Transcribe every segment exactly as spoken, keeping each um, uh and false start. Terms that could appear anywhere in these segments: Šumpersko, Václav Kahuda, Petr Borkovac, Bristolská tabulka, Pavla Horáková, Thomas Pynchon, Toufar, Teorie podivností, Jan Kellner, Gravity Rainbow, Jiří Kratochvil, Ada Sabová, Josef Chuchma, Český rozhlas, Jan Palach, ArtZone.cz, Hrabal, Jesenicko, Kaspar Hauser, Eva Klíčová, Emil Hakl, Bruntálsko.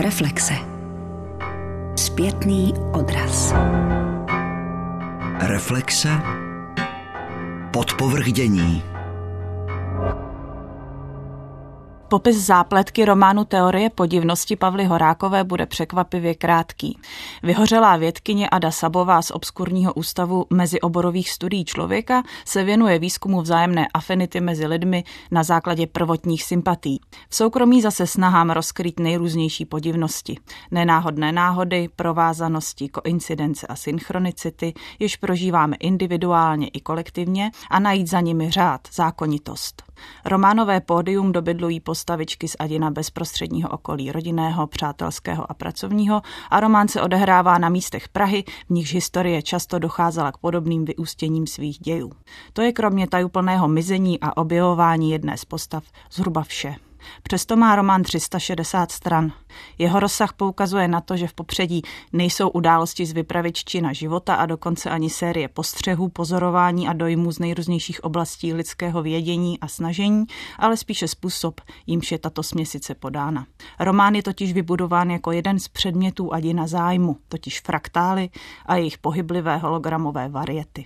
Reflexe. Zpětný odraz. Reflexe. Podpovrchdění. Popis zápletky románu Teorie podivností Pavly Horákové bude překvapivě krátký. Vyhořelá vědkyně Ada Sabová z obskurního ústavu mezioborových studií člověka se věnuje výzkumu vzájemné afinity mezi lidmi na základě prvotních sympatí. V soukromí zase snahám rozkrýt nejrůznější podivnosti. Nenáhodné náhody, provázanosti, koincidence a synchronicity, jež prožíváme individuálně i kolektivně, a najít za nimi řád, zákonitost. Románové pódium dobydlují postavičky z Adina bezprostředního okolí rodinného, přátelského a pracovního a román se odehrává na místech Prahy, v nichž historie často docházela k podobným vyústěním svých dějů. To je kromě tajuplného mizení a objevování jedné z postav zhruba vše. Přesto má román tři sta šedesát stran. Jeho rozsah poukazuje na to, že v popředí nejsou události z vypravěččina života a dokonce ani série postřehů, pozorování a dojmů z nejrůznějších oblastí lidského vědění a snažení, ale spíše způsob, jímž je tato směsice podána. Román je totiž vybudován jako jeden z předmětů Adina zájmu, totiž fraktály a jejich pohyblivé hologramové variety.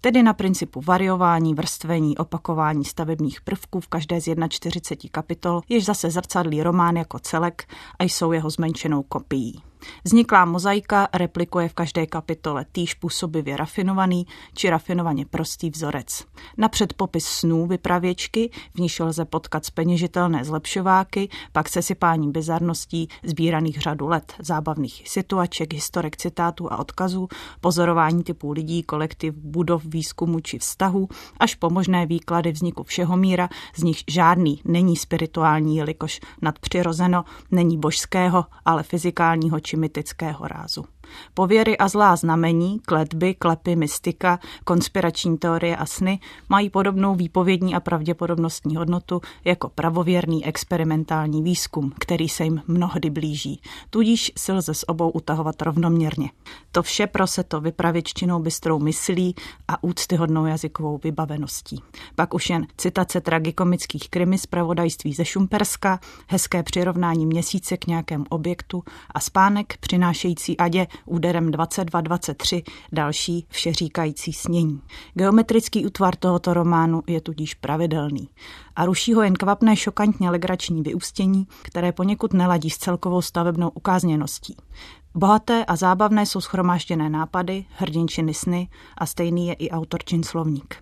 Tedy na principu variování, vrstvení, opakování stavebních prvků v každé z čtyřiceti jedna kapitol, jež zase zrcadlí román jako celek a jsou jeho zmenšenou kopií. Vzniklá mozaika replikuje v každé kapitole týž působivě rafinovaný či rafinovaně prostý vzorec. Napřed popis snů vypravěčky, v níž lze potkat zpeněžitelné zlepšováky, pak sesypání bizarností sbíraných řadu let, zábavných situaček, historek citátů a odkazů, pozorování typů lidí, kolektiv, budov, výzkumu či vztahu, až po možné výklady vzniku všeho míra, z nich žádný není spirituální, jelikož nadpřirozeno není božského, ale fyzikálního či mytického rázu. Pověry a zlá znamení, kletby, klepy, mystika, konspirační teorie a sny mají podobnou výpovědní a pravděpodobnostní hodnotu jako pravověrný experimentální výzkum, který se jim mnohdy blíží. Tudíž si lze s obou utahovat rovnoměrně. To vše proseto vypravěččinou bystrou myslí a úctyhodnou jazykovou vybaveností. Pak už jen citace tragikomických krimi z pravodajství ze Šumperska, hezké přirovnání měsíce k nějakému objektu a spánek přinášející Adě úderem dvacet dva dvacet tři další všeříkající snění. Geometrický útvar tohoto románu je tudíž pravidelný a ruší ho jen kvapné šokantně legrační vyústění, které poněkud neladí s celkovou stavebnou ukázněností. Bohaté a zábavné jsou shromážděné nápady, hrdinčiny sny a stejný je i autorčin slovník.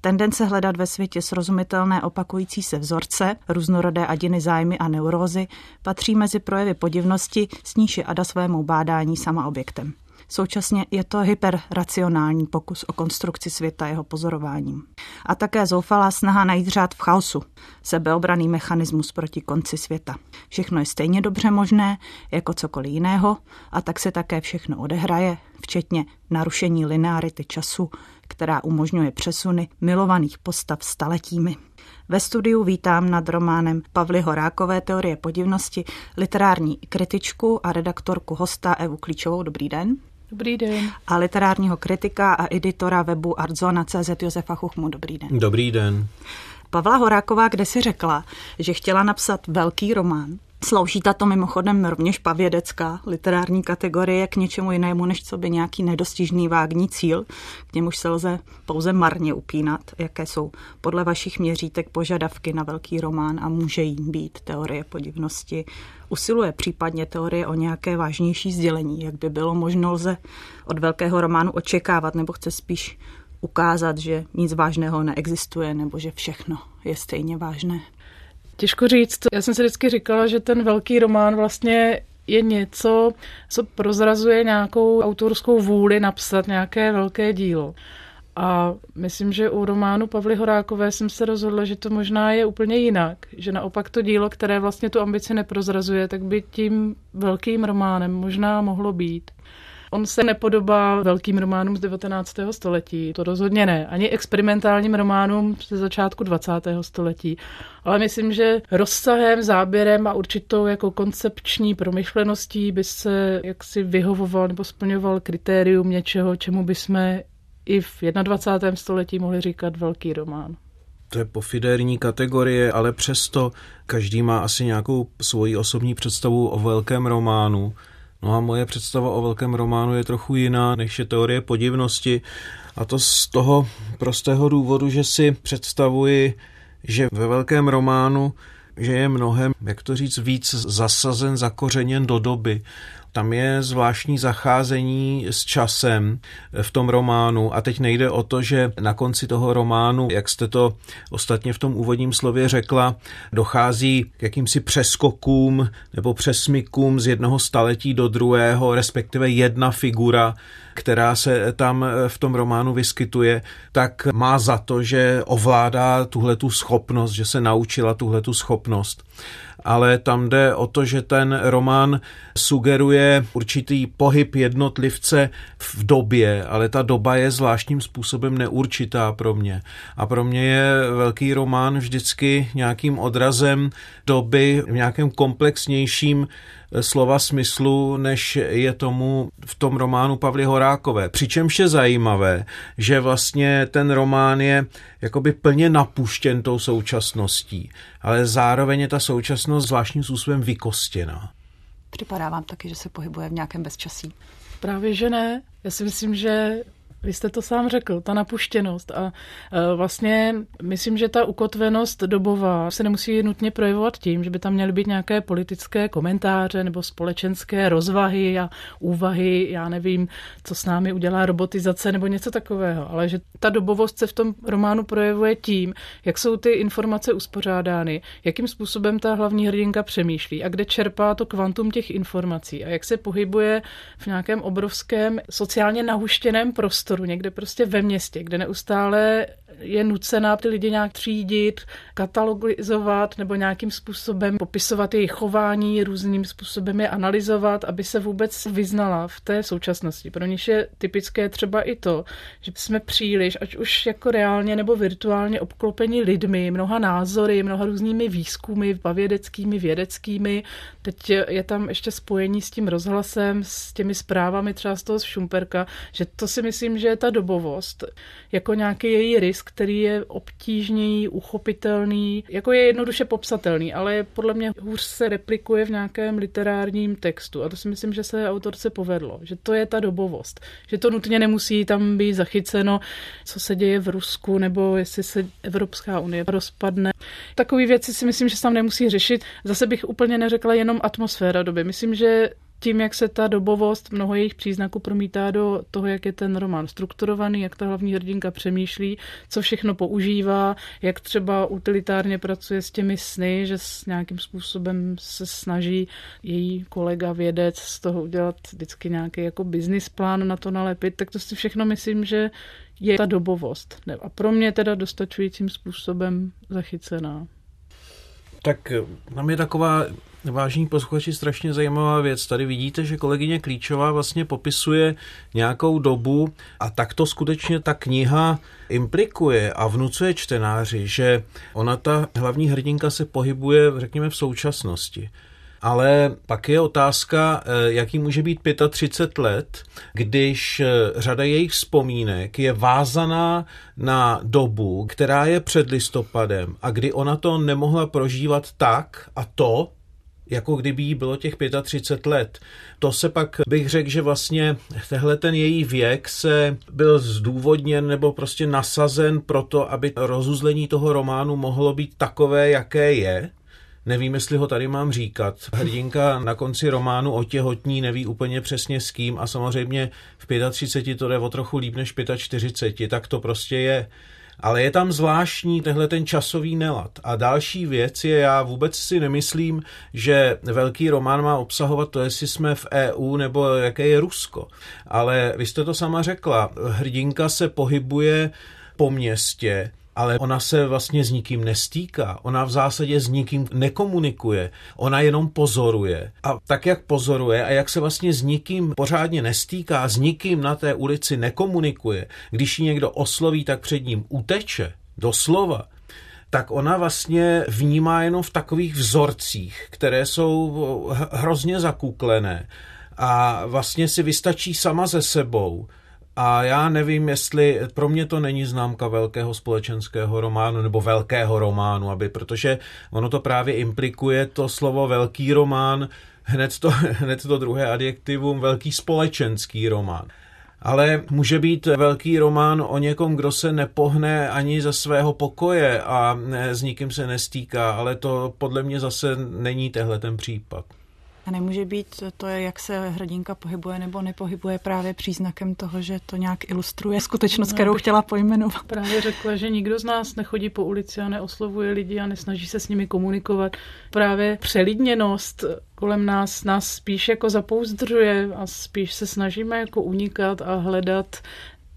Tendence hledat ve světě srozumitelné opakující se vzorce, různorodé Adiny zájmy a neurózy patří mezi projevy podivnosti, s níž je Ada svému bádání sama objektem. Současně je to hyperracionální pokus o konstrukci světa jeho pozorováním. A také zoufalá snaha najít řád v chaosu, sebeobranný mechanismus proti konci světa. Všechno je stejně dobře možné jako cokoliv jiného a tak se také všechno odehraje, včetně narušení linearity času, která umožňuje přesuny milovaných postav staletími. Ve studiu vítám nad románem Pavly Horákové Teorie podivnosti literární kritičku a redaktorku Hosta Evu Klíčovou. Dobrý den. Dobrý den. A literárního kritika a editora webu art zone tečka cé zet Josefa Chuchmu. Dobrý den. Dobrý den. Pavla Horáková kdysi řekla, že chtěla napsat velký román. Slouží tato mimochodem rovněž pavědecká literární kategorie k něčemu jinému, než co by nějaký nedostižný vágní cíl, k němuž se lze pouze marně upínat. Jaké jsou podle vašich měřítek požadavky na velký román a může jím být Teorie podivnosti? Usiluje případně teorie o nějaké vážnější sdělení, jak by bylo možno lze od velkého románu očekávat, nebo chce spíš ukázat, že nic vážného neexistuje, nebo že všechno je stejně vážné? Těžko říct. Já jsem si vždycky říkala, že ten velký román vlastně je něco, co prozrazuje nějakou autorskou vůli napsat nějaké velké dílo. A myslím, že u románu Pavly Horákové jsem se rozhodla, že to možná je úplně jinak. Že naopak to dílo, které vlastně tu ambici neprozrazuje, tak by tím velkým románem možná mohlo být. On se nepodobá velkým románům z devatenáctého století, to rozhodně ne, ani experimentálním románům ze začátku dvacátého století, ale myslím, že rozsahem, záběrem a určitou jako koncepční promyšleností by se jaksi vyhovoval nebo splňoval kritérium něčeho, čemu bychom i v dvacátém prvním století mohli říkat velký román. to je pofidérní kategorie, ale přesto každý má asi nějakou svoji osobní představu o velkém románu. No a moje představa o velkém románu je trochu jiná, než je Teorie podivnosti. A to z toho prostého důvodu, že si představuji, že ve velkém románu, že je mnohem, jak to říct, víc zasazen, zakořeněn do doby. Tam je zvláštní zacházení s časem v tom románu a teď nejde o to, že na konci toho románu, jak jste to ostatně v tom úvodním slově řekla, dochází k jakýmsi přeskokům nebo přesmykům z jednoho staletí do druhého, respektive jedna figura, která se tam v tom románu vyskytuje, tak má za to, že ovládá tuhletu schopnost, že se naučila tuhletu schopnost. Ale tam jde o to, že ten román sugeruje určitý pohyb jednotlivce v době, ale ta doba je zvláštním způsobem neurčitá pro mě. A pro mě je velký román vždycky nějakým odrazem doby v nějakém komplexnějším slova smyslu, než je tomu v tom románu Pavly Horákové. Přičemž je zajímavé, že vlastně ten román je jakoby plně napuštěn tou současností, ale zároveň je ta současnost zvláštním způsobem vykostěna. Připadá vám taky, že se pohybuje v nějakém bezčasí? Právě že ne. Já si myslím, že vy jste to sám řekl, ta napuštěnost. A vlastně myslím, že ta ukotvenost dobová se nemusí nutně projevovat tím, že by tam měly být nějaké politické komentáře nebo společenské rozvahy a úvahy, já nevím, co s námi udělá robotizace nebo něco takového. Ale že ta dobovost se v tom románu projevuje tím, jak jsou ty informace uspořádány, jakým způsobem ta hlavní hrdinka přemýšlí a kde čerpá to kvantum těch informací a jak se pohybuje v nějakém obrovském sociálně nahuštěném prostoru, někde prostě ve městě, kde neustále je nucená ty lidi nějak třídit, katalogizovat nebo nějakým způsobem popisovat jejich chování, různým způsobem je analyzovat, aby se vůbec vyznala v té současnosti. Pro něž je typické třeba i to, že jsme příliš, ať už jako reálně nebo virtuálně obklopeni lidmi, mnoha názory, mnoha různými výzkumy, pavědeckými, vědeckými. Teď je tam ještě spojení s tím rozhlasem, s těmi zprávami třeba z toho z Šumperka, že to si myslím, že je ta dobovost, jako nějaký její risk, který je obtížněji, uchopitelný, jako je jednoduše popsatelný, ale podle mě hůř se replikuje v nějakém literárním textu. A to si myslím, že se autorce povedlo, že to je ta dobovost, že to nutně nemusí tam být zachyceno, co se děje v Rusku, nebo jestli se Evropská unie rozpadne. Takové věci si myslím, že se tam nemusí řešit. Zase bych úplně neřekla jenom atmosféra doby. Myslím, že tím, jak se ta dobovost mnoho jejich příznaků promítá do toho, jak je ten román strukturovaný, jak ta hlavní hrdinka přemýšlí, co všechno používá, jak třeba utilitárně pracuje s těmi sny, že s nějakým způsobem se snaží její kolega vědec z toho udělat vždycky nějaký jako business plán na to nalepit, tak to si všechno myslím, že je ta dobovost. A pro mě teda dostačujícím způsobem zachycená. Tak tam je taková, vážení posluchači, strašně zajímavá věc. Tady vidíte, že kolegyně Klíčová vlastně popisuje nějakou dobu a tak to skutečně ta kniha implikuje a vnucuje čtenáři, že ona, ta hlavní hrdinka, se pohybuje, řekněme, v současnosti. Ale pak je otázka, jaký může být třicet pět let, když řada jejich vzpomínek je vázaná na dobu, která je před listopadem a kdy ona to nemohla prožívat tak a to, jako kdyby jí bylo těch třicet pět let. To se pak, bych řekl, že vlastně tehle ten její věk se byl zdůvodněn nebo prostě nasazen proto, aby rozuzlení toho románu mohlo být takové, jaké je. Nevím, jestli ho tady mám říkat. Hrdinka na konci románu otěhotní, neví úplně přesně s kým a samozřejmě v třicet pět to jde o trochu líp než čtyřicet pět, tak to prostě je. Ale je tam zvláštní tehle ten časový nelad. A další věc je, já vůbec si nemyslím, že velký román má obsahovat to, jestli jsme v E U nebo jaké je Rusko. Ale vy jste to sama řekla, hrdinka se pohybuje po městě, ale ona se vlastně s nikým nestýká, ona v zásadě s nikým nekomunikuje, ona jenom pozoruje. A tak, jak pozoruje a jak se vlastně s nikým pořádně nestýká, s nikým na té ulici nekomunikuje, když ji někdo osloví, tak před ním uteče, doslova, tak ona vlastně vnímá jenom v takových vzorcích, které jsou hrozně zakuklené a vlastně si vystačí sama se sebou. A já nevím, jestli pro mě to není známka velkého společenského románu nebo velkého románu, aby, protože ono to právě implikuje to slovo velký román, hned to, hned to druhé adjektivum, velký společenský román. Ale může být velký román o někom, kdo se nepohne ani ze svého pokoje a s nikým se nestýká, ale to podle mě zase není tehle ten případ. A nemůže být to, jak se hrdinka pohybuje nebo nepohybuje, právě příznakem toho, že to nějak ilustruje skutečnost, no, kterou chtěla pojmenovat. Právě řekla, že nikdo z nás nechodí po ulici a neoslovuje lidi a nesnaží se s nimi komunikovat. Právě přelidněnost kolem nás nás spíš jako zapouzdřuje a spíš se snažíme jako unikat a hledat.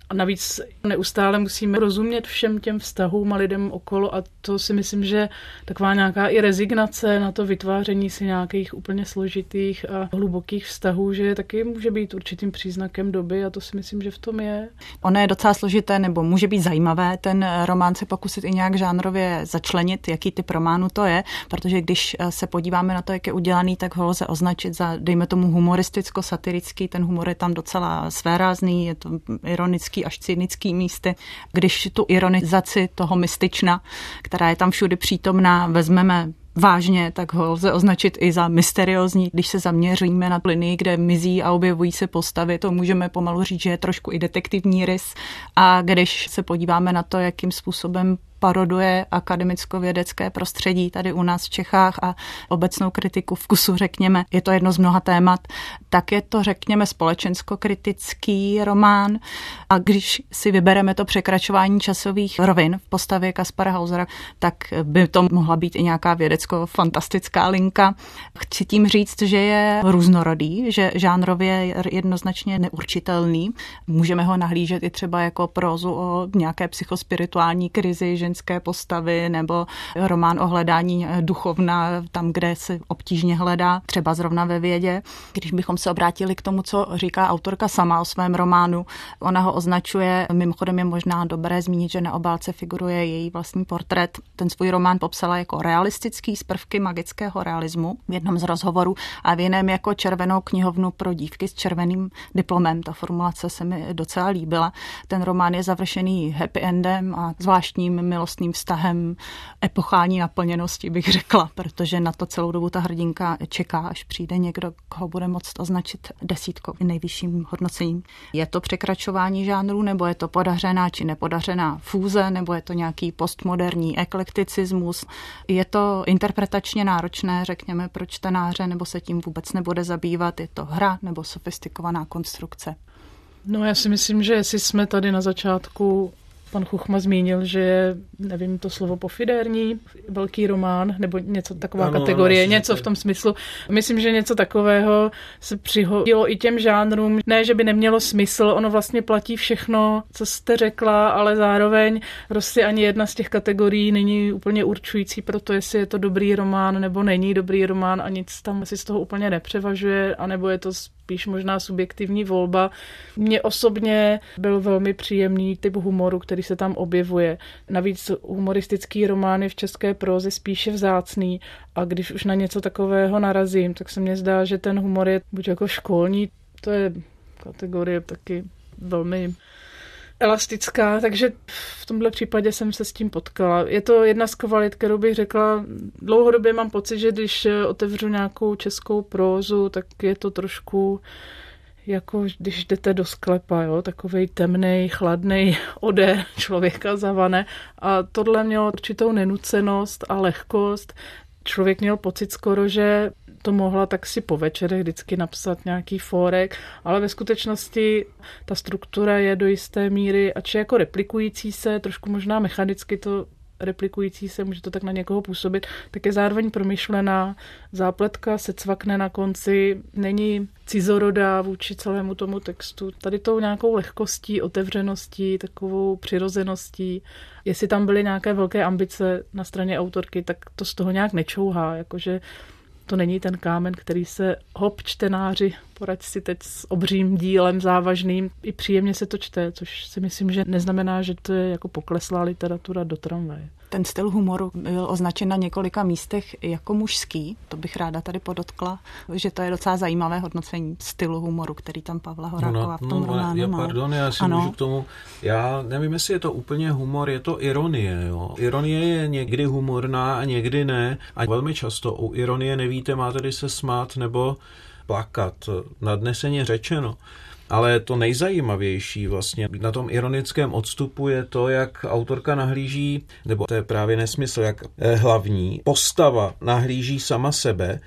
A navíc neustále musíme rozumět všem těm vztahům a lidem okolo, a to si myslím, že taková nějaká i rezignace na to vytváření si nějakých úplně složitých a hlubokých vztahů, že taky může být určitým příznakem doby, a to si myslím, že v tom je. Ono je docela složité, nebo může být zajímavé ten román se pokusit i nějak žánrově začlenit, jaký typ románu to je, protože když se podíváme na to, jak je udělaný, tak ho lze označit za, dejme tomu, humoristicko-satirický, ten humor je tam docela svérázný, je to ironický až cynický místy. Když tu ironizaci toho mystična, která je tam všude přítomná, vezmeme vážně, tak ho lze označit i za mysteriózní. Když se zaměříme na linii, kde mizí a objevují se postavy, to můžeme pomalu říct, že je trošku i detektivní rys. A když se podíváme na to, jakým způsobem paroduje akademicko-vědecké prostředí tady u nás v Čechách a obecnou kritiku vkusu, řekněme, je to jedno z mnoha témat, tak je to, řekněme, společensko-kritický román. A když si vybereme to překračování časových rovin v postavě Kaspara Hausera, tak by to mohla být i nějaká vědecko-fantastická linka. Chci tím říct, že je různorodý, že žánrově je jednoznačně neurčitelný. Můžeme ho nahlížet i třeba jako prózu o nějaké psychospirituální krizi, že ženské postavy, nebo román o hledání duchovna tam, kde se obtížně hledá, třeba zrovna ve vědě. Když bychom se obrátili k tomu, co říká autorka sama o svém románu, ona ho označuje, mimochodem je možná dobré zmínit, že na obálce figuruje její vlastní portrét. Ten svůj román popsala jako realistický s prvky magického realismu v jednom z rozhovorů a v jiném jako červenou knihovnu pro dívky s červeným diplomem. Ta formulace se mi docela líbila. Ten román je završený happy endem a zvláštním milostným vztahem epochální naplněnosti, bych řekla, protože na to celou dobu ta hrdinka čeká, až přijde někdo, koho bude moct označit desítkou, nejvyšším hodnocením. Je to překračování žánru, nebo je to podařená či nepodařená fúze, nebo je to nějaký postmoderní eklekticismus? Je to interpretačně náročné, řekněme, pro čtenáře, nebo se tím vůbec nebude zabývat? Je to hra nebo sofistikovaná konstrukce? No, já si myslím, že jestli jsme tady na začátku pan Chuchma zmínil, že je, nevím, to slovo pofidérní, velký román, nebo něco taková ano, kategorie, ano, něco v tom smyslu. Myslím, že něco takového se přihodilo i těm žánrům. Ne, že by nemělo smysl, ono vlastně platí všechno, co jste řekla, ale zároveň prostě ani jedna z těch kategorií není úplně určující pro to, jestli je to dobrý román, nebo není dobrý román, a nic tam si z toho úplně nepřevažuje, anebo je to spíš možná subjektivní volba. Mně osobně byl velmi příjemný typ humoru, který se tam objevuje. Navíc humoristický román je v české próze spíše vzácný, a když už na něco takového narazím, tak se mně zdá, že ten humor je buď jako školní, to je kategorie taky velmi elastická, takže v tomhle případě jsem se s tím potkala. Je to jedna z kvalit, kterou bych řekla, dlouhodobě mám pocit, že když otevřu nějakou českou prózu, tak je to trošku jako když jdete do sklepa, jo, takovej temnej, chladnej odér člověka zavane, a tohle mělo určitou nenucenost a lehkost. Člověk měl pocit skoro, že to mohla tak si po večerech vždycky napsat nějaký fórek, ale ve skutečnosti ta struktura je do jisté míry, ač je jako replikující se, trošku možná mechanicky to replikující se, může to tak na někoho působit, tak je zároveň promyšlená, zápletka se cvakne na konci, není cizorodá vůči celému tomu textu. Tady tou nějakou lehkostí, otevřeností, takovou přirozeností. Jestli tam byly nějaké velké ambice na straně autorky, tak to z toho nějak nečouhá, jakože to není ten kámen, který se hop čtenáři poradci teď s obřím dílem závažným. I příjemně se to čte, což si myslím, že neznamená, že to je jako pokleslá literatura do tramvaje. Ten styl humoru byl označen na několika místech jako mužský. To bych ráda tady podotkla, že to je docela zajímavé hodnocení stylu humoru, který tam Pavla Horáková no, v tom no, románu já, má. Pardon, já si ano. můžu k tomu... Já nevím, jestli je to úplně humor, je to ironie. Jo. Ironie je někdy humorná a někdy ne. A velmi často u ironie nevíte, má tedy se smát nebo plakat. Nadneseně řečeno. Ale to nejzajímavější vlastně na tom ironickém odstupu je to, jak autorka nahlíží, nebo to je právě nesmysl, jak hlavní postava nahlíží sama sebe,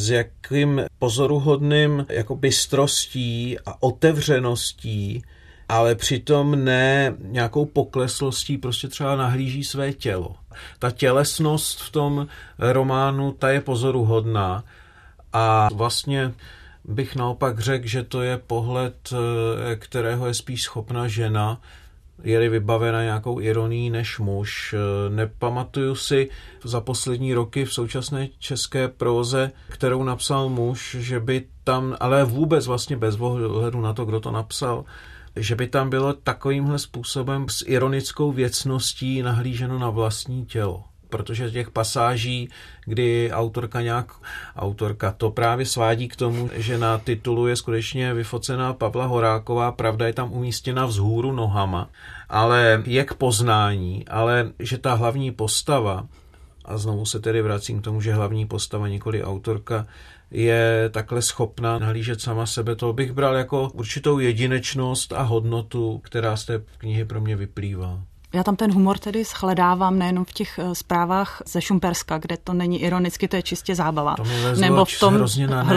s jakým pozoruhodným jako bystrostí a otevřeností, ale přitom ne nějakou pokleslostí, prostě třeba nahlíží své tělo. Ta tělesnost v tom románu, ta je pozoruhodná a vlastně... bych naopak řekl, že to je pohled, kterého je spíš schopna žena, je-li vybavena nějakou ironií než muž. Nepamatuju si za poslední roky v současné české próze, kterou napsal muž, že by tam, ale vůbec vlastně bez ohledu na to, kdo to napsal, že by tam bylo takovýmhle způsobem s ironickou věcností nahlíženo na vlastní tělo. Protože těch pasáží, kdy autorka nějak, autorka to právě svádí k tomu, že na titulu je skutečně vyfocená Pavla Horáková, pravda je tam umístěna vzhůru nohama, ale je k poznání, ale že ta hlavní postava, a znovu se tedy vracím k tomu, že hlavní postava, nikoli autorka, je takhle schopná nahlížet sama sebe, to bych bral jako určitou jedinečnost a hodnotu, která z té knihy pro mě vyplývá. Já tam ten humor tedy shledávám nejenom v těch zprávách ze Šumperska, kde to není ironicky, to je čistě zábava. Nebo v tom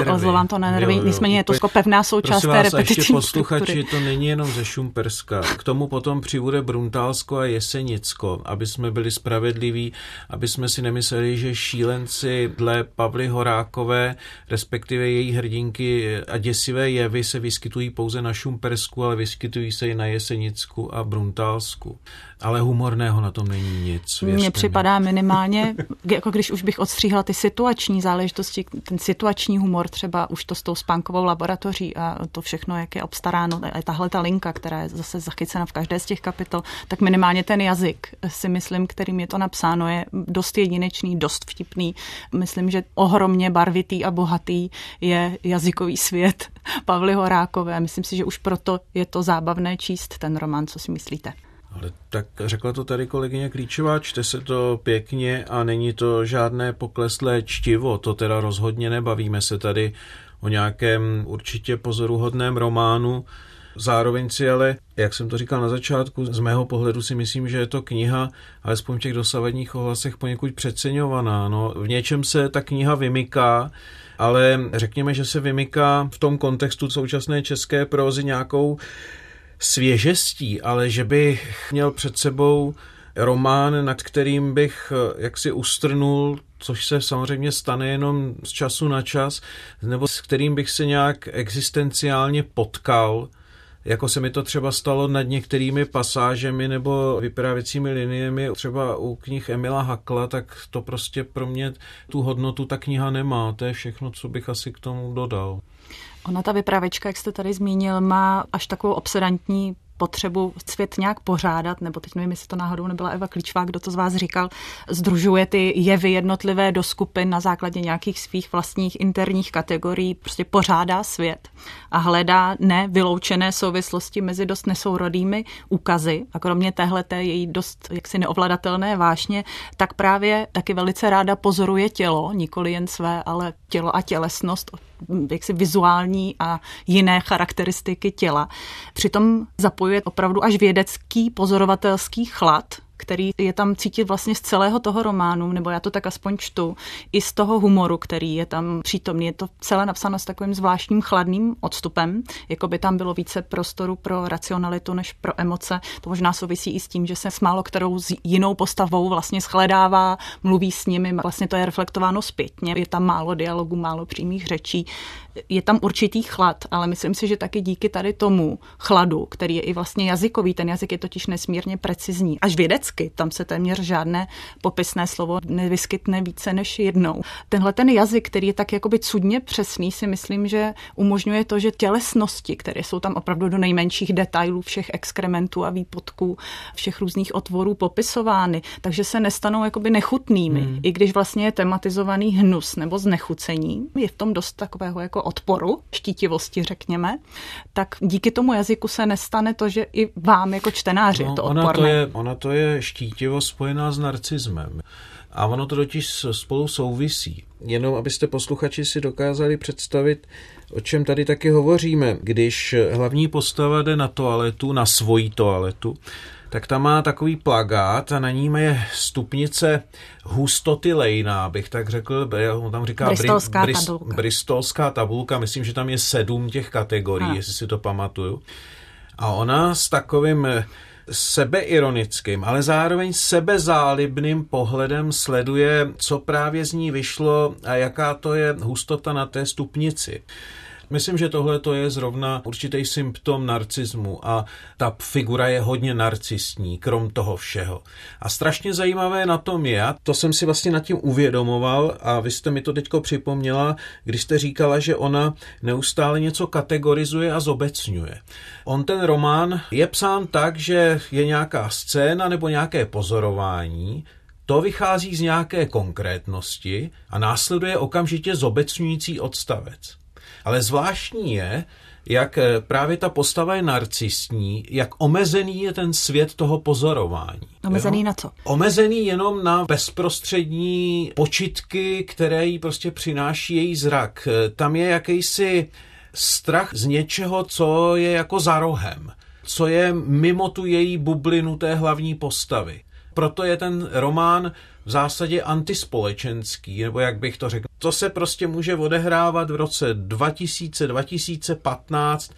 hrozilo vám to na nervy. Nicméně je to jako pevná součást té repetiční struktury. Posluchači, to není jenom ze Šumperska. K tomu potom přibude Bruntálsko a Jesenicko, aby jsme byli spravedliví, aby jsme si nemysleli, že šílenci dle Pavly Horákové, respektive její hrdinky a děsivé jevy se vyskytují pouze na Šumpersku, ale vyskytují se i na Jesenicku a Bruntálsku. Ale humorného na tom není nic. Mně připadá minimálně, jako když už bych odstříhla ty situační záležitosti, ten situační humor, třeba už to s tou spánkovou laboratoří a to všechno, jak je obstaráno, a tahle ta linka, která je zase zachycena v každé z těch kapitol, tak minimálně ten jazyk, si myslím, kterým je to napsáno, je dost jedinečný, dost vtipný. Myslím, že ohromně barvitý a bohatý je jazykový svět Pavly Horákové. Myslím si, že už proto je to zábavné číst ten román, co si myslíte? Ale tak řekla to tady kolegyně Klíčová, čte se to pěkně a není to žádné pokleslé čtivo, to teda rozhodně nebavíme se tady o nějakém určitě pozoruhodném románu. Zároveň si ale, jak jsem to říkal na začátku, z mého pohledu si myslím, že je to kniha, alespoň v těch dosavadních ohlasech, poněkud přeceňovaná. No, v něčem se ta kniha vymyká, ale řekněme, že se vymyká v tom kontextu současné české prózy nějakou svěžestí, ale že bych měl před sebou román, nad kterým bych jaksi ustrnul, což se samozřejmě stane jenom z času na čas, nebo s kterým bych se nějak existenciálně potkal, jako se mi to třeba stalo nad některými pasážemi nebo vyprávěcími liniemi, třeba u knih Emila Hakla, tak to prostě pro mě tu hodnotu ta kniha nemá. To je všechno, co bych asi k tomu dodal. Ona, ta vypravečka, jak jste tady zmínil, má až takovou obsedantní potřebu svět nějak pořádat, nebo teď nevím, jestli to náhodou nebyla Eva Klíčová, kdo to z vás říkal, združuje ty jevy jednotlivé do skupin na základě nějakých svých vlastních interních kategorií, prostě pořádá svět a hledá nevyloučené souvislosti mezi dost nesourodými úkazy a kromě téhleté její dost jaksi neovladatelné vášně, tak právě taky velice ráda pozoruje tělo, nikoli jen své, ale tělo a tělesnost, jaksi vizuální a jiné charakteristiky těla. Přitom zapojuje opravdu až vědecký pozorovatelský chlad, který je tam cítit vlastně z celého toho románu, nebo já to tak aspoň čtu, i z toho humoru, který je tam přítomný. Je to celé napsáno s takovým zvláštním chladným odstupem, jako by tam bylo více prostoru pro racionalitu než pro emoce. To možná souvisí i s tím, že se s málo kterou s jinou postavou vlastně shledává, mluví s nimi, vlastně to je reflektováno zpětně. Je tam málo dialogu, málo přímých řečí. Je tam určitý chlad, ale myslím si, že taky díky tady tomu chladu, který je i vlastně jazykový, ten jazyk je totiž nesmírně precizní, až vědecký. výsky. Tam se téměř žádné popisné slovo nevyskytne více než jednou. Tenhle ten jazyk, který je tak jakoby cudně přesný, si myslím, že umožňuje to, že tělesnosti, které jsou tam opravdu do nejmenších detailů všech exkrementů a výpotků, všech různých otvorů popisovány, takže se nestanou jakoby nechutnými, hmm. i když vlastně je tematizovaný hnus nebo znechucení. Je v tom dost takového jako odporu, štítivosti, řekněme. Tak díky tomu jazyku se nestane to, že i vám jako čtenáři no, to odporné. Ona to, je, ona to je štítivost spojená s narcismem. A ono to totiž spolu souvisí. Jenom abyste posluchači si dokázali představit, o čem tady taky hovoříme. Když hlavní postava jde na toaletu, na svoji toaletu, tak tam má takový plagát a na ním je stupnice hustoty lejna, bych tak řekl, on tam říká Bristolská, Bri, Bri, tabulka. Bristolská tabulka, myslím, že tam je sedm těch kategorií, a. jestli si to pamatuju. A ona s takovým sebeironickým, ale zároveň sebezálibným pohledem sleduje, co právě z ní vyšlo a jaká to je hustota na té stupnici. Myslím, že tohle to je zrovna určitý symptom narcismu a ta figura je hodně narcistní, krom toho všeho. A strašně zajímavé na tom je, a to jsem si vlastně nad tím uvědomoval a vy jste mi to teďko připomněla, když jste říkala, že ona neustále něco kategorizuje a zobecňuje. On ten román je psán tak, že je nějaká scéna nebo nějaké pozorování, to vychází z nějaké konkrétnosti a následuje okamžitě zobecňující odstavec. Ale zvláštní je, jak právě ta postava je narcistní, jak omezený je ten svět toho pozorování. Omezený jo? Na co? Omezený jenom na bezprostřední počitky, které jí prostě přináší její zrak. Tam je jakýsi strach z něčeho, co je jako za rohem, co je mimo tu její bublinu té hlavní postavy. Proto je ten román v zásadě antispolečenský, nebo jak bych to řekl. To se prostě může odehrávat v roce dva tisíce, dva tisíce patnáct,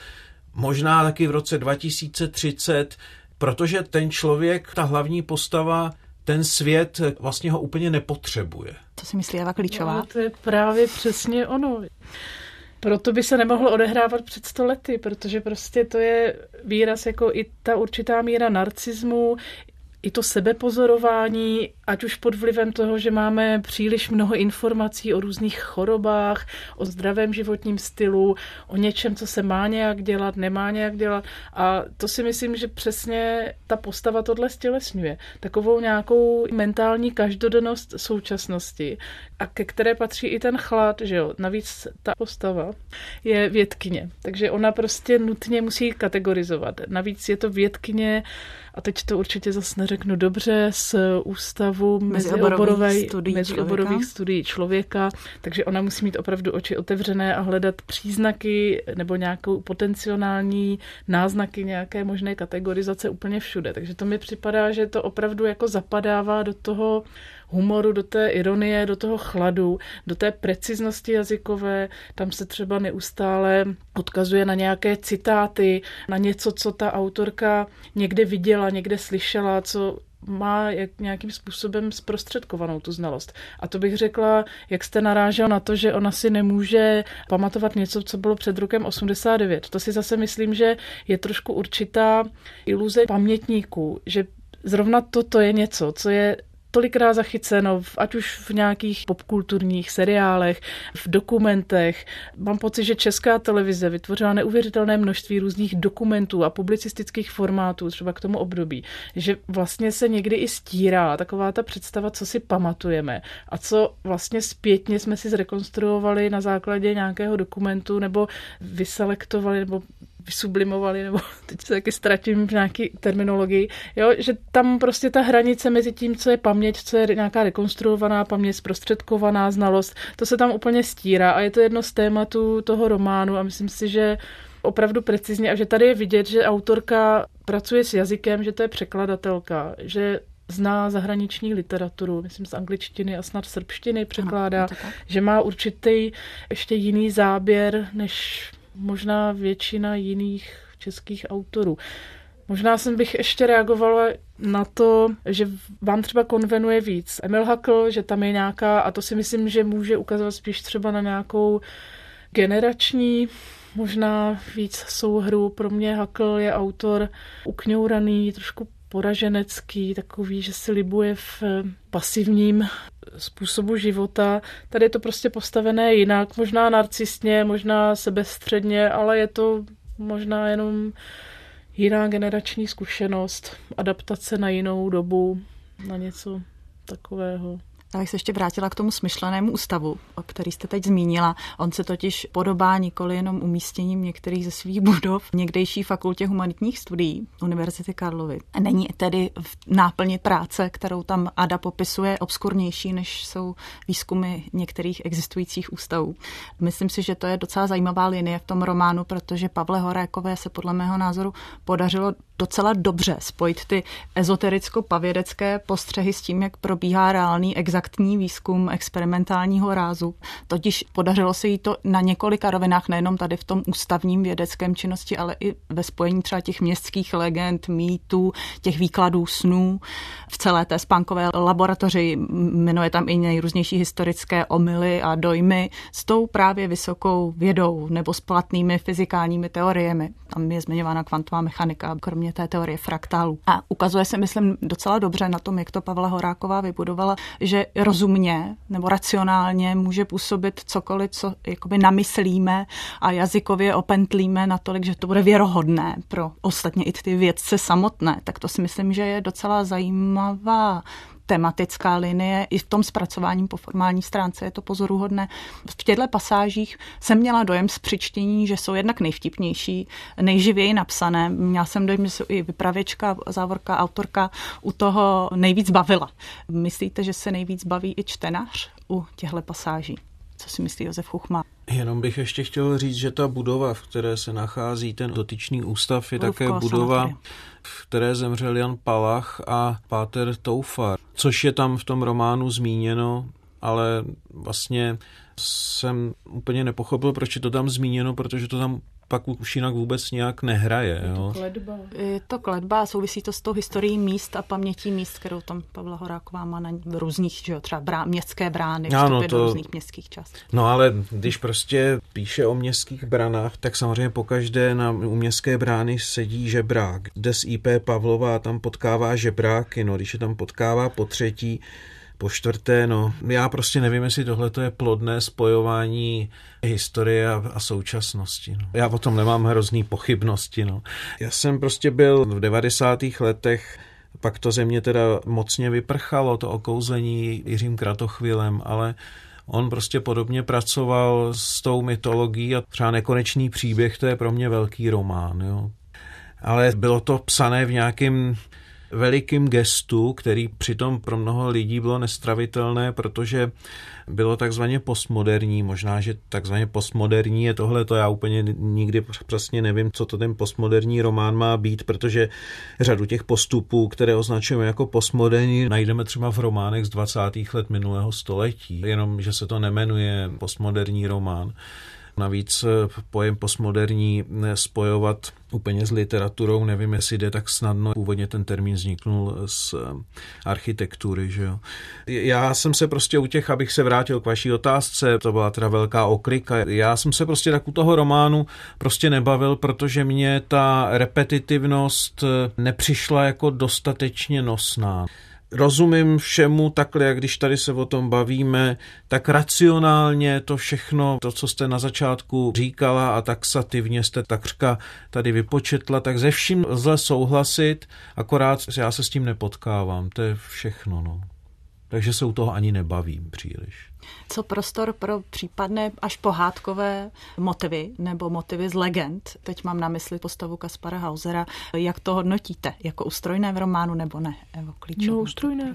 možná taky v roce dva tisíce třicet, protože ten člověk, ta hlavní postava, ten svět vlastně ho úplně nepotřebuje. To si myslí Eva Klíčová? No, to je právě přesně ono. Proto by se nemohlo odehrávat před sto lety, protože prostě to je výraz jako i ta určitá míra narcismu, i to sebepozorování, ať už pod vlivem toho, že máme příliš mnoho informací o různých chorobách, o zdravém životním stylu, o něčem, co se má nějak dělat, nemá nějak dělat. A to si myslím, že přesně ta postava tohle stělesňuje. Takovou nějakou mentální každodennost současnosti, a ke které patří i ten chlad, že jo. Navíc ta postava je vědkyně, takže ona prostě nutně musí kategorizovat. Navíc je to vědkyně, a teď to určitě zase neřeknu dobře, z Ústavu mezioborových studií, studií člověka, takže ona musí mít opravdu oči otevřené a hledat příznaky nebo nějakou potenciální náznaky nějaké možné kategorizace úplně všude. Takže to mi připadá, že to opravdu jako zapadává do toho humoru, do té ironie, do toho chladu, do té preciznosti jazykové. Tam se třeba neustále odkazuje na nějaké citáty, na něco, co ta autorka někde viděla, někde slyšela, co má nějakým způsobem zprostředkovanou tu znalost. A to bych řekla, jak jste narážel na to, že ona si nemůže pamatovat něco, co bylo před rokem osmdesát devět. To si zase myslím, že je trošku určitá iluze pamětníků, že zrovna toto je něco, co je tolikrát zachyceno, ať už v nějakých popkulturních seriálech, v dokumentech. Mám pocit, že Česká televize vytvořila neuvěřitelné množství různých dokumentů a publicistických formátů třeba k tomu období, že vlastně se někdy i stírá taková ta představa, co si pamatujeme a co vlastně zpětně jsme si zrekonstruovali na základě nějakého dokumentu nebo vyselektovali nebo vysublimovali, nebo teď se taky ztratím v nějaký terminologii, jo, že tam prostě ta hranice mezi tím, co je paměť, co je nějaká rekonstruovaná paměť, zprostředkovaná znalost, to se tam úplně stírá a je to jedno z tématů toho románu a myslím si, že opravdu precizně a že tady je vidět, že autorka pracuje s jazykem, že to je překladatelka, že zná zahraniční literaturu, myslím z angličtiny a snad srbštiny překládá, ano, že má určitý ještě jiný záběr, než možná většina jiných českých autorů. Možná jsem bych ještě reagovala na to, že vám třeba konvenuje víc Emil Hakl, že tam je nějaká, a to si myslím, že může ukazovat spíš třeba na nějakou generační, možná víc souhru. Pro mě Hakl je autor ukňouraný, trošku poraženecký, takový, že si libuje v pasivním způsobu života. Tady je to prostě postavené jinak, možná narcistně, možná sebestředně, ale je to možná jenom jiná generační zkušenost, adaptace na jinou dobu, na něco takového. Abych se ještě vrátila k tomu smyšlenému ústavu, o který jste teď zmínila. On se totiž podobá nikoli jenom umístěním některých ze svých budov v někdejší fakultě humanitních studií Univerzity Karlovy. Není tedy v náplni práce, kterou tam Ada popisuje, obskurnější, než jsou výzkumy některých existujících ústavů. Myslím si, že to je docela zajímavá linie v tom románu, protože Pavle Horákové se podle mého názoru podařilo docela dobře spojit ty ezotericko-pavědecké postřehy s tím, jak probíhá reálný exaktní výzkum experimentálního rázu. Totiž podařilo se jí to na několika rovinách, nejenom tady v tom ústavním vědeckém činnosti, ale i ve spojení třeba těch městských legend, mýtů, těch výkladů snů v celé té spánkové laboratoři. Jmenuje tam i nejrůznější historické omyly a dojmy s tou právě vysokou vědou nebo s platnými fyzikálními teoriemi. Tam je zmiňována kvantová mechanika, kromě té teorie fraktálů. A ukazuje se, myslím, docela dobře na tom, jak to Pavla Horáková vybudovala, že rozumně nebo racionálně může působit cokoliv, co jakoby namyslíme a jazykově opentlíme natolik, že to bude věrohodné pro ostatně i ty vědce samotné. Tak to si myslím, že je docela zajímavá tematická linie. I v tom zpracování po formální stránce je to pozoruhodné. V těchto pasážích jsem měla dojem z přičtení, že jsou jednak nejvtipnější, nejživěji napsané. Měla jsem dojem, že se i vypravěčka, závorka, autorka u toho nejvíc bavila. Myslíte, že se nejvíc baví i čtenář u těchto pasáží? Co si myslí Josef Chuchma? Jenom bych ještě chtěl říct, že ta budova, v které se nachází ten dotyčný ústav, je Lůvko, také budova, samozřejmě, v které zemřel Jan Palach a páter Toufar, což je tam v tom románu zmíněno, ale vlastně jsem úplně nepochopil, proč je to tam zmíněno, protože to tam pak už jinak vůbec nějak nehraje. Je to kletba. Je to kletba a souvisí to s tou historií míst a pamětí míst, kterou tam Pavla Horáková má na různých, že jo, třeba brá, městské brány, vstupy no, to... do různých městských částí. No ale když prostě píše o městských branách, tak samozřejmě pokaždé na u městské brány sedí žebrák. Jde z í pé Pavlova a tam potkává žebráky, no když je tam potkává po třetí, po čtvrté, no, já prostě nevím, jestli tohleto je plodné spojování historie a, a současnosti. No. Já o tom nemám hrozný pochybnosti. No. Já jsem prostě byl v devadesátých letech, pak to ze mě teda mocně vyprchalo, to okouzlení Jiřím Kratochvilem, ale on prostě podobně pracoval s tou mytologií a třeba Nekonečný příběh, to je pro mě velký román. Jo. Ale bylo to psané v nějakým velikým gestu, který přitom pro mnoho lidí bylo nestravitelné, protože bylo takzvaně postmoderní. Možná, že takzvaně postmoderní je tohle, to já úplně nikdy přesně nevím, co to ten postmoderní román má být, protože řadu těch postupů, které označujeme jako postmoderní, najdeme třeba v románech z dvacátých let minulého století, jenom že se to nemenuje postmoderní román. Navíc pojem postmoderní spojovat úplně s literaturou, nevím, jestli jde tak snadno. Původně ten termín vzniknul z architektury, že jo. Já jsem se prostě u těch, abych se vrátil k vaší otázce, to byla teda velká okryka. Já jsem se prostě tak u toho románu prostě nebavil, protože mě ta repetitivnost nepřišla jako dostatečně nosná. Rozumím všemu takhle, jak když tady se o tom bavíme, tak racionálně to všechno, to, co jste na začátku říkala a taxativně jste takřka tady vypočetla, tak ze vším lze souhlasit, akorát já se s tím nepotkávám, to je všechno, no. Takže se u toho ani nebavím příliš. Co prostor pro případné až pohádkové motivy nebo motivy z legend? Teď mám na mysli postavu Kaspara Hausera. Jak to hodnotíte? Jako ústrojné v románu nebo ne? Evo Klíčová. No ústrojné.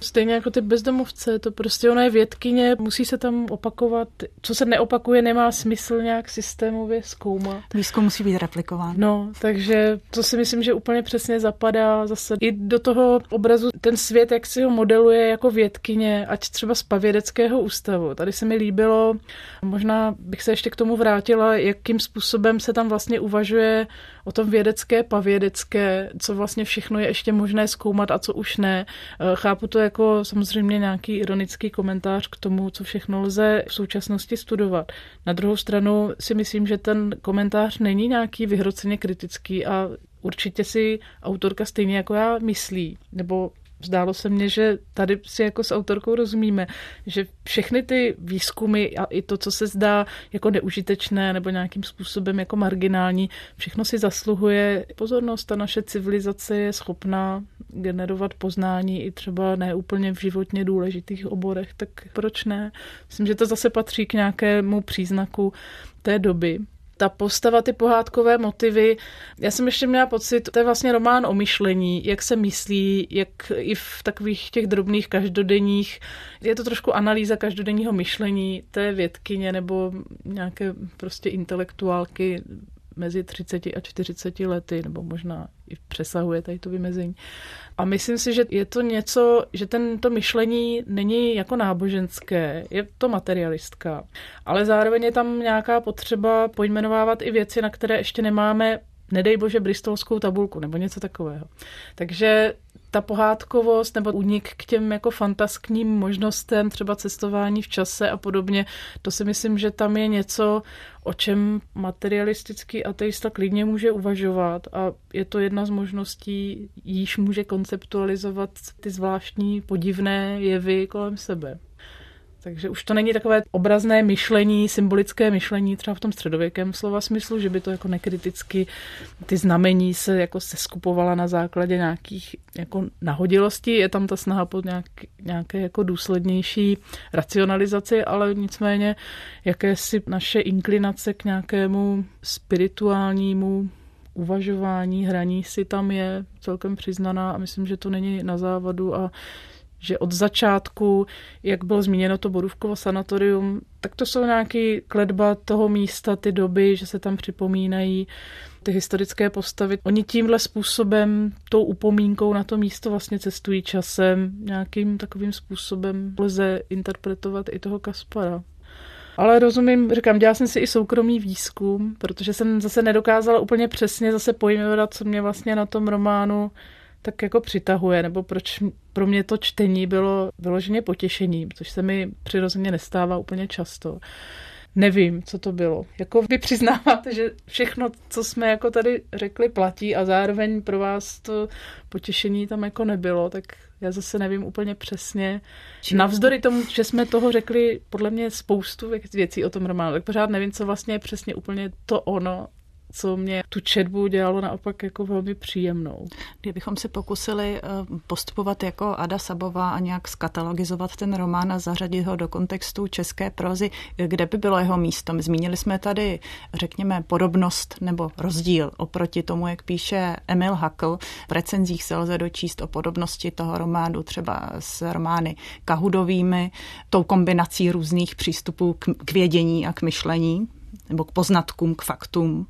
Stejně jako ty bezdomovce, to prostě ona je vědkyně, musí se tam opakovat. Co se neopakuje, nemá smysl nějak systémově zkoumat. Výzkum musí být replikován. No, takže to si myslím, že úplně přesně zapadá zase i do toho obrazu ten svět, jak si ho modeluje jako vědkyně, ať třeba z pavědeckého ústavu. Tady se mi líbilo, možná bych se ještě k tomu vrátila, jakým způsobem se tam vlastně uvažuje o tom vědecké, pavědecké, co vlastně všechno je ještě možné zkoumat a co už ne. Chápu to jako samozřejmě nějaký ironický komentář k tomu, co všechno lze v současnosti studovat. Na druhou stranu si myslím, že ten komentář není nějaký vyhroceně kritický a určitě si autorka stejně jako já myslí, nebo zdálo se mně, že tady si jako s autorkou rozumíme, že všechny ty výzkumy a i to, co se zdá jako neužitečné nebo nějakým způsobem jako marginální, všechno si zasluhuje pozornost. Ta naše civilizace je schopná generovat poznání i třeba ne úplně v životně důležitých oborech, tak proč ne? Myslím, že to zase patří k nějakému příznaku té doby. Ta postava, ty pohádkové motivy, já jsem ještě měla pocit, to je vlastně román o myšlení, jak se myslí, jak i v takových těch drobných každodenních, je to trošku analýza každodenního myšlení té vědkyně nebo nějaké prostě intelektuálky mezi třiceti a čtyřiceti lety, nebo možná i přesahuje tady to vymezení. A myslím si, že je to něco, že tento myšlení není jako náboženské, je to materialistka. Ale zároveň je tam nějaká potřeba pojmenovávat i věci, na které ještě nemáme, nedej bože, bristolskou tabulku, nebo něco takového. Takže ta pohádkovost nebo únik k těm jako fantaskním možnostem, třeba cestování v čase a podobně, to si myslím, že tam je něco, o čem materialistický ateista klidně může uvažovat a je to jedna z možností, jíž může konceptualizovat ty zvláštní podivné jevy kolem sebe. Takže už to není takové obrazné myšlení, symbolické myšlení třeba v tom středověkém slova smyslu, že by to jako nekriticky ty znamení se jako seskupovala na základě nějakých jako nahodilostí. Je tam ta snaha pod nějak, nějaké jako důslednější racionalizaci, ale nicméně jakési naše inklinace k nějakému spirituálnímu uvažování, hraní si tam je celkem přiznaná a myslím, že to není na závadu a že od začátku, jak bylo zmíněno to Borůvkovo sanatorium, tak to jsou nějaký kletba toho místa, ty doby, že se tam připomínají ty historické postavy. Oni tímhle způsobem, tou upomínkou na to místo vlastně cestují časem, nějakým takovým způsobem lze interpretovat i toho Kaspara. Ale rozumím, říkám, dělala jsem si i soukromý výzkum, protože jsem zase nedokázala úplně přesně zase pojmenovat, co mě vlastně na tom románu tak jako přitahuje, nebo proč pro mě to čtení bylo vyloženě potěšením, což se mi přirozeně nestává úplně často. Nevím, co to bylo. Jako vy přiznáváte, že všechno, co jsme jako tady řekli, platí a zároveň pro vás to potěšení tam jako nebylo, tak já zase nevím úplně přesně. Čím? Navzdory tomu, že jsme toho řekli podle mě spoustu věcí o tom románu, tak pořád nevím, co vlastně je přesně úplně to ono, co mě tu četbu dělalo naopak jako velmi příjemnou. Kdybychom se pokusili postupovat jako Ada Sabová a nějak skatalogizovat ten román a zařadit ho do kontextu české prozy, kde by bylo jeho místo? Zmínili jsme tady, řekněme, podobnost nebo rozdíl oproti tomu, jak píše Emil Hakl. V recenzích se lze dočíst o podobnosti toho románu třeba s romány Kahudovými, tou kombinací různých přístupů k vědění a k myšlení, nebo k poznatkům, k faktům.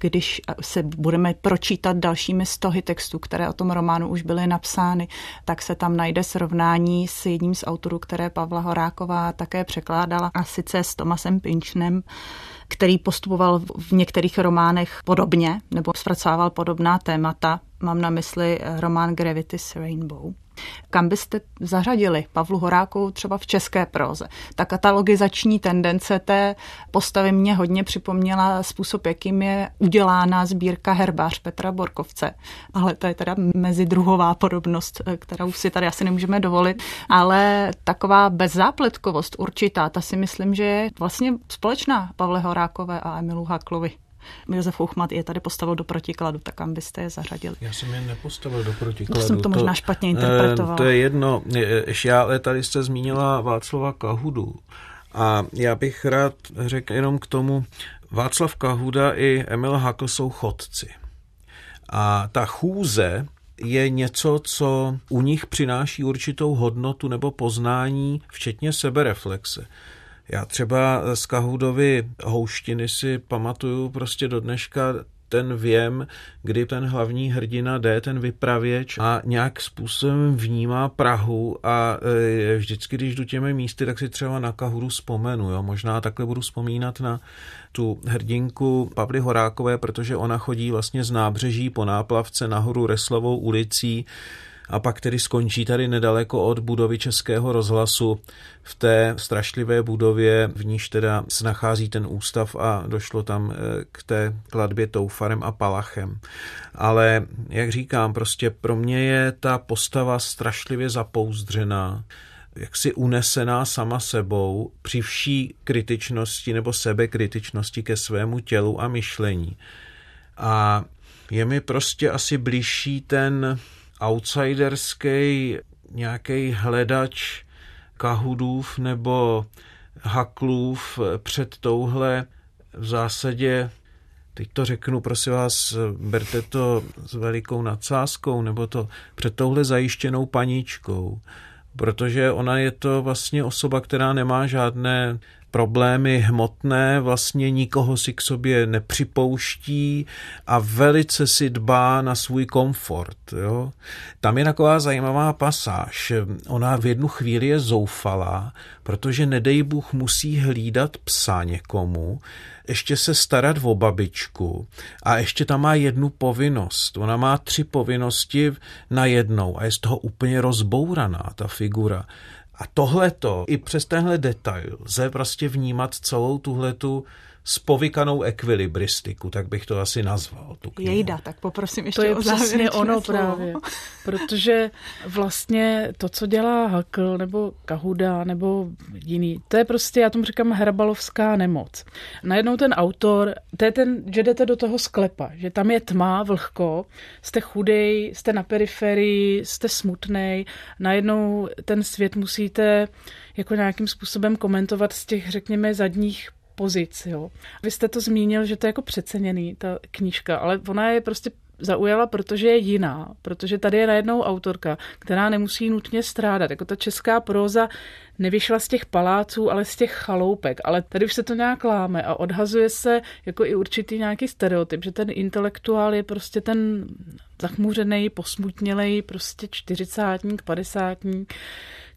Když se budeme pročítat dalšími stohy textů, které o tom románu už byly napsány, tak se tam najde srovnání s jedním z autorů, které Pavla Horáková také překládala, a sice s Thomasem Pynchonem, který postupoval v některých románech podobně, nebo zpracovával podobná témata. Mám na mysli román Gravity Rainbow. Kam byste zařadili Pavlu Horákovou třeba v české próze? Ta katalogizační tendence té postavy mě hodně připomněla způsob, jakým je udělána sbírka Herbář Petra Borkovce. Ale to je teda mezidruhová podobnost, kterou si tady asi nemůžeme dovolit. Ale taková bezzápletkovost určitá, ta si myslím, že je vlastně společná Pavle Horákové a Emilu Haklovi. Josef Chuchma je tady postavil do protikladu, tak kam byste je zařadili? Já jsem je nepostavil do protikladu. To jsem to možná to, špatně interpretoval. To je jedno. Já, tady jste zmínila Václava Kahudu. A já bych rád řekl jenom k tomu, Václav Kahuda i Emil Hakl jsou chodci. A ta chůze je něco, co u nich přináší určitou hodnotu nebo poznání, včetně sebereflexe. Já třeba z Kahudovi Houštiny si pamatuju prostě do dneška ten věm, kdy ten hlavní hrdina jde, ten vypravěč, a nějak způsobem vnímá Prahu, a e, vždycky, když jdu těmi místy, tak si třeba na Kahudu vzpomenu. Jo? Možná takhle budu vzpomínat na tu hrdinku Pavly Horákové, protože ona chodí vlastně z nábřeží po náplavce nahoru Reslovou ulicí a pak tedy skončí tady nedaleko od budovy Českého rozhlasu v té strašlivé budově, v níž teda se nachází ten ústav, a došlo tam k té kladbě Toufarem a Palachem. Ale jak říkám, prostě pro mě je ta postava strašlivě zapouzdřená, jaksi unesená sama sebou, při vší kritičnosti nebo sebekritičnosti ke svému tělu a myšlení. A je mi prostě asi blížší ten outsiderský nějaký hledač Kahudův nebo Haklův před touhle v zásadě, teď to řeknu, prosím vás, berte to s velikou nadsázkou, nebo to před touhle zajištěnou paničkou, protože ona je to vlastně osoba, která nemá žádné problémy hmotné, vlastně nikoho si k sobě nepřipouští a velice si dbá na svůj komfort. Jo. Tam je taková zajímavá pasáž. Ona v jednu chvíli je zoufalá, protože nedej Bůh musí hlídat psa někomu, ještě se starat o babičku, a ještě tam má jednu povinnost. Ona má tři povinnosti najednou a je z toho úplně rozbouraná ta figura. A tohleto, i přes tenhle detail, lze prostě vnímat celou tuhletu spovykanou ekvilibristiku, tak bych to asi nazval. Tu knihu. Jejda, tak poprosím ještě o závěrečné slovo. To je přesně ono právě, protože vlastně to, co dělá Hakl nebo Kahuda nebo jiný, to je prostě, já tomu říkám, hrabalovská nemoc. Najednou ten autor, to je ten, že jdete do toho sklepa, že tam je tma, vlhko, jste chudej, jste na periferii, jste smutnej, najednou ten svět musíte jako nějakým způsobem komentovat z těch, řekněme, zadních pozic, jo. Vy jste to zmínil, že to je jako přeceněný, ta knížka, ale ona je prostě zaujala, protože je jiná, protože tady je najednou autorka, která nemusí nutně strádat. Jako ta česká próza nevyšla z těch paláců, ale z těch chaloupek, ale tady už se to nějak láme a odhazuje se jako i určitý nějaký stereotyp, že ten intelektuál je prostě ten zachmuřenej, posmutnělej, prostě čtyřicátník, padesátník,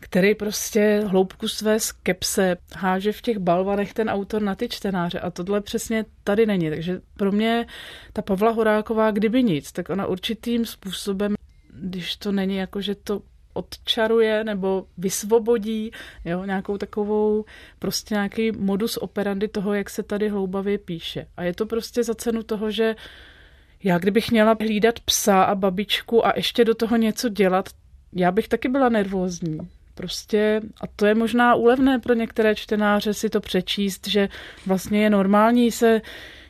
který prostě hloubku své skepse háže v těch balvanech ten autor na ty čtenáře, a tohle přesně tady není. Takže pro mě ta Pavla Horáková, kdyby nic, tak ona určitým způsobem, když to není jako, že to odčaruje nebo vysvobodí, jo, nějakou takovou, prostě nějaký modus operandi toho, jak se tady hloubavě píše. A je to prostě za cenu toho, že já kdybych měla hlídat psa a babičku a ještě do toho něco dělat, já bych taky byla nervózní. Prostě, a to je možná úlevné pro některé čtenáře si to přečíst, že vlastně je normální se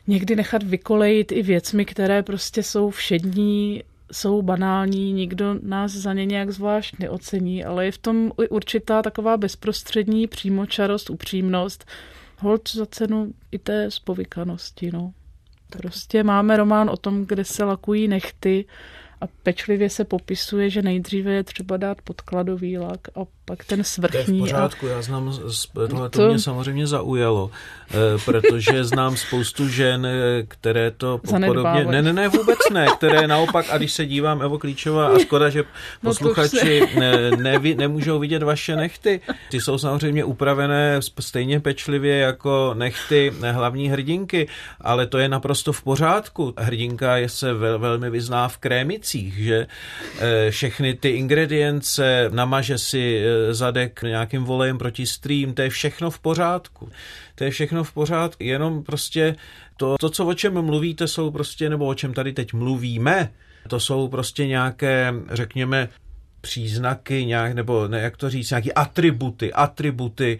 někdy nechat vykolejit i věcmi, které prostě jsou všední, jsou banální, nikdo nás za ně nějak zvlášť neocení, ale je v tom i určitá taková bezprostřední přímočarost, upřímnost, holt za cenu i té spovykanosti. No. Prostě máme román o tom, kde se lakují nehty, a pečlivě se popisuje, že nejdříve je třeba dát podkladový lak a pak ten svrchní. To v pořádku, a... já znám, tohle to mě samozřejmě zaujalo, protože znám spoustu žen, které to podobně... Ne, ne, ne, vůbec ne, které naopak, a když se dívám, Evo Klíčová, a škoda, že posluchači no ne, ne, nemůžou vidět vaše nehty. Ty jsou samozřejmě upravené stejně pečlivě jako nehty hlavní hrdinky, ale to je naprosto v pořádku. Hrdinka je se vel, velmi vyzná v krémici, že všechny ty ingredience, namaže si zadek nějakým volejem proti strým, to je všechno v pořádku. To je všechno v pořádku, jenom prostě to, to co o čem mluvíte, jsou prostě, nebo o čem tady teď mluvíme, to jsou prostě nějaké, řekněme, příznaky nějak, nebo ne, jak to říct, nějaké atributy, atributy e,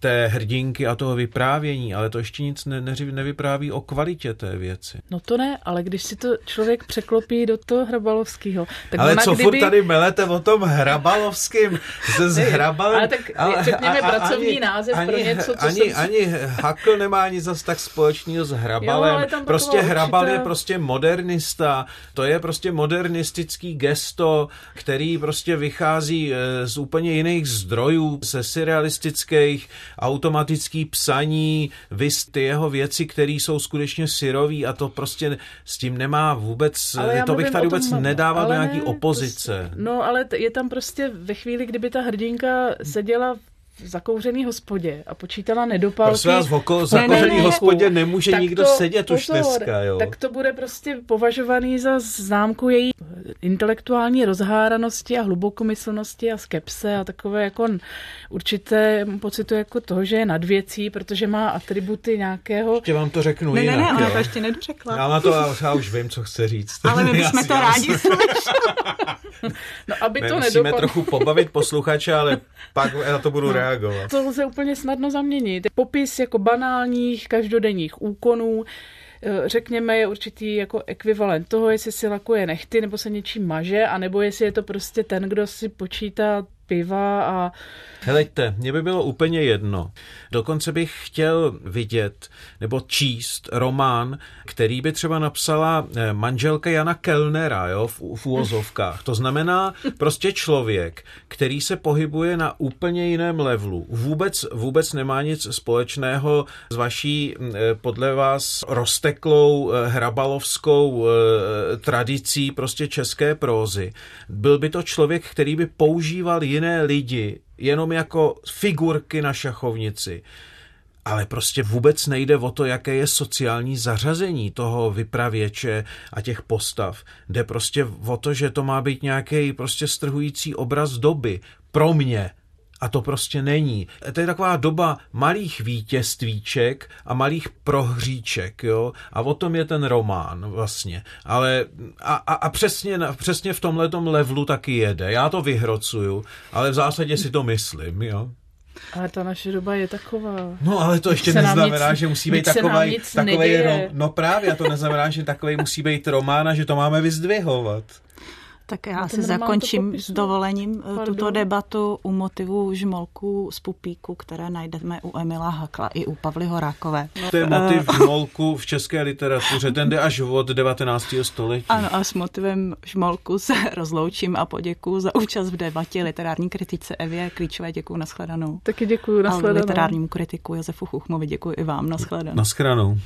té hrdinky a toho vyprávění, ale to ještě nic ne, ne, nevypráví o kvalitě té věci. No to ne, ale když si to člověk překlopí do toho hrabalovského. Tak ale ona, co kdyby... furt tady melete o tom hrabalovským, se zhrabal... ale tak ale, řekněme a, pracovní ani, název ani, pro něco, co ani, jsem... ani Hakl nemá nic zase tak společného s Hrabalem. Jo, prostě určitá... Hrabal je prostě modernista, to je prostě modernistický gesto, který prostě vychází z úplně jiných zdrojů, ze surrealistických, automatický psaní, vys ty jeho věci, které jsou skutečně syrový, a to prostě s tím nemá vůbec, to bych tady vůbec tom, nedával do nějaký opozice. Prostě, no ale je tam prostě ve chvíli, kdyby ta hrdinka seděla v zakouřený hospodě a počítala nedopalky. Prosím vás, v oko- zakouřený ne, ne, hospodě nemůže nikdo to, sedět pozor, už dneska. Jo. Tak to bude prostě považovaný za známku její intelektuální rozháranosti a hlubokomyslnosti a skepse a takové jako určité pocitu jako toho, že je nad věcí, protože má atributy nějakého... Ještě vám to řeknu ne, jinak. Ne, ne, ona to ještě nedořekla. Já, na to, já už vím, co chce říct. Ale my bychom to rádi slyšeli. No, aby my to musíme nedopad... trochu pobavit posluchače, ale pak na to budu no. reagovat. To lze úplně snadno zaměnit. Popis jako banálních každodenních úkonů, řekněme, je určitý jako ekvivalent toho, jestli si lakuje nehty, nebo se něčím maže, anebo jestli je to prostě ten, kdo si počítá piva a... Heleďte, mě by bylo úplně jedno. Dokonce bych chtěl vidět nebo číst román, který by třeba napsala manželka Jana Kellnera, jo, v, v úvozovkách. To znamená prostě člověk, který se pohybuje na úplně jiném levelu. Vůbec, vůbec nemá nic společného s vaší, podle vás, rozteklou hrabalovskou tradicí prostě české prózy. Byl by to člověk, který by používal jiné lidi, jenom jako figurky na šachovnici. Ale prostě vůbec nejde o to, jaké je sociální zařazení toho vypravěče a těch postav. Jde prostě o to, že to má být nějaký prostě strhující obraz doby. Pro mě. A to prostě není. To je taková doba malých vítězstvíček a malých prohříček, jo? A o tom je ten román vlastně. Ale a, a, a přesně, přesně v tomhletom levelu taky jede. Já to vyhrocuju, ale v zásadě si to myslím, jo. Ale ta naše doba je taková. No ale to ještě neznamená, nic, že musí být takovej, takovej rom, no právě, a to neznamená, že takovej musí být román a že to máme vyzdvihovat. Tak já no se zakončím s dovolením Pardon. tuto debatu u motivu žmolků z pupíku, které najdeme u Emila Hakla i u Pavly Horákové. To je motiv žmolku v české literatuře, ten jde až od devatenáctého století. Ano, a s motivem žmolku se rozloučím a poděkuju za účast v debatě literární kritice Evě Klíčové, děkuju, nashledanou. Taky děkuju, nashledanou. A literárnímu kritiku Josefu Chuchmovi děkuju i vám, nashledanou. Nashledanou.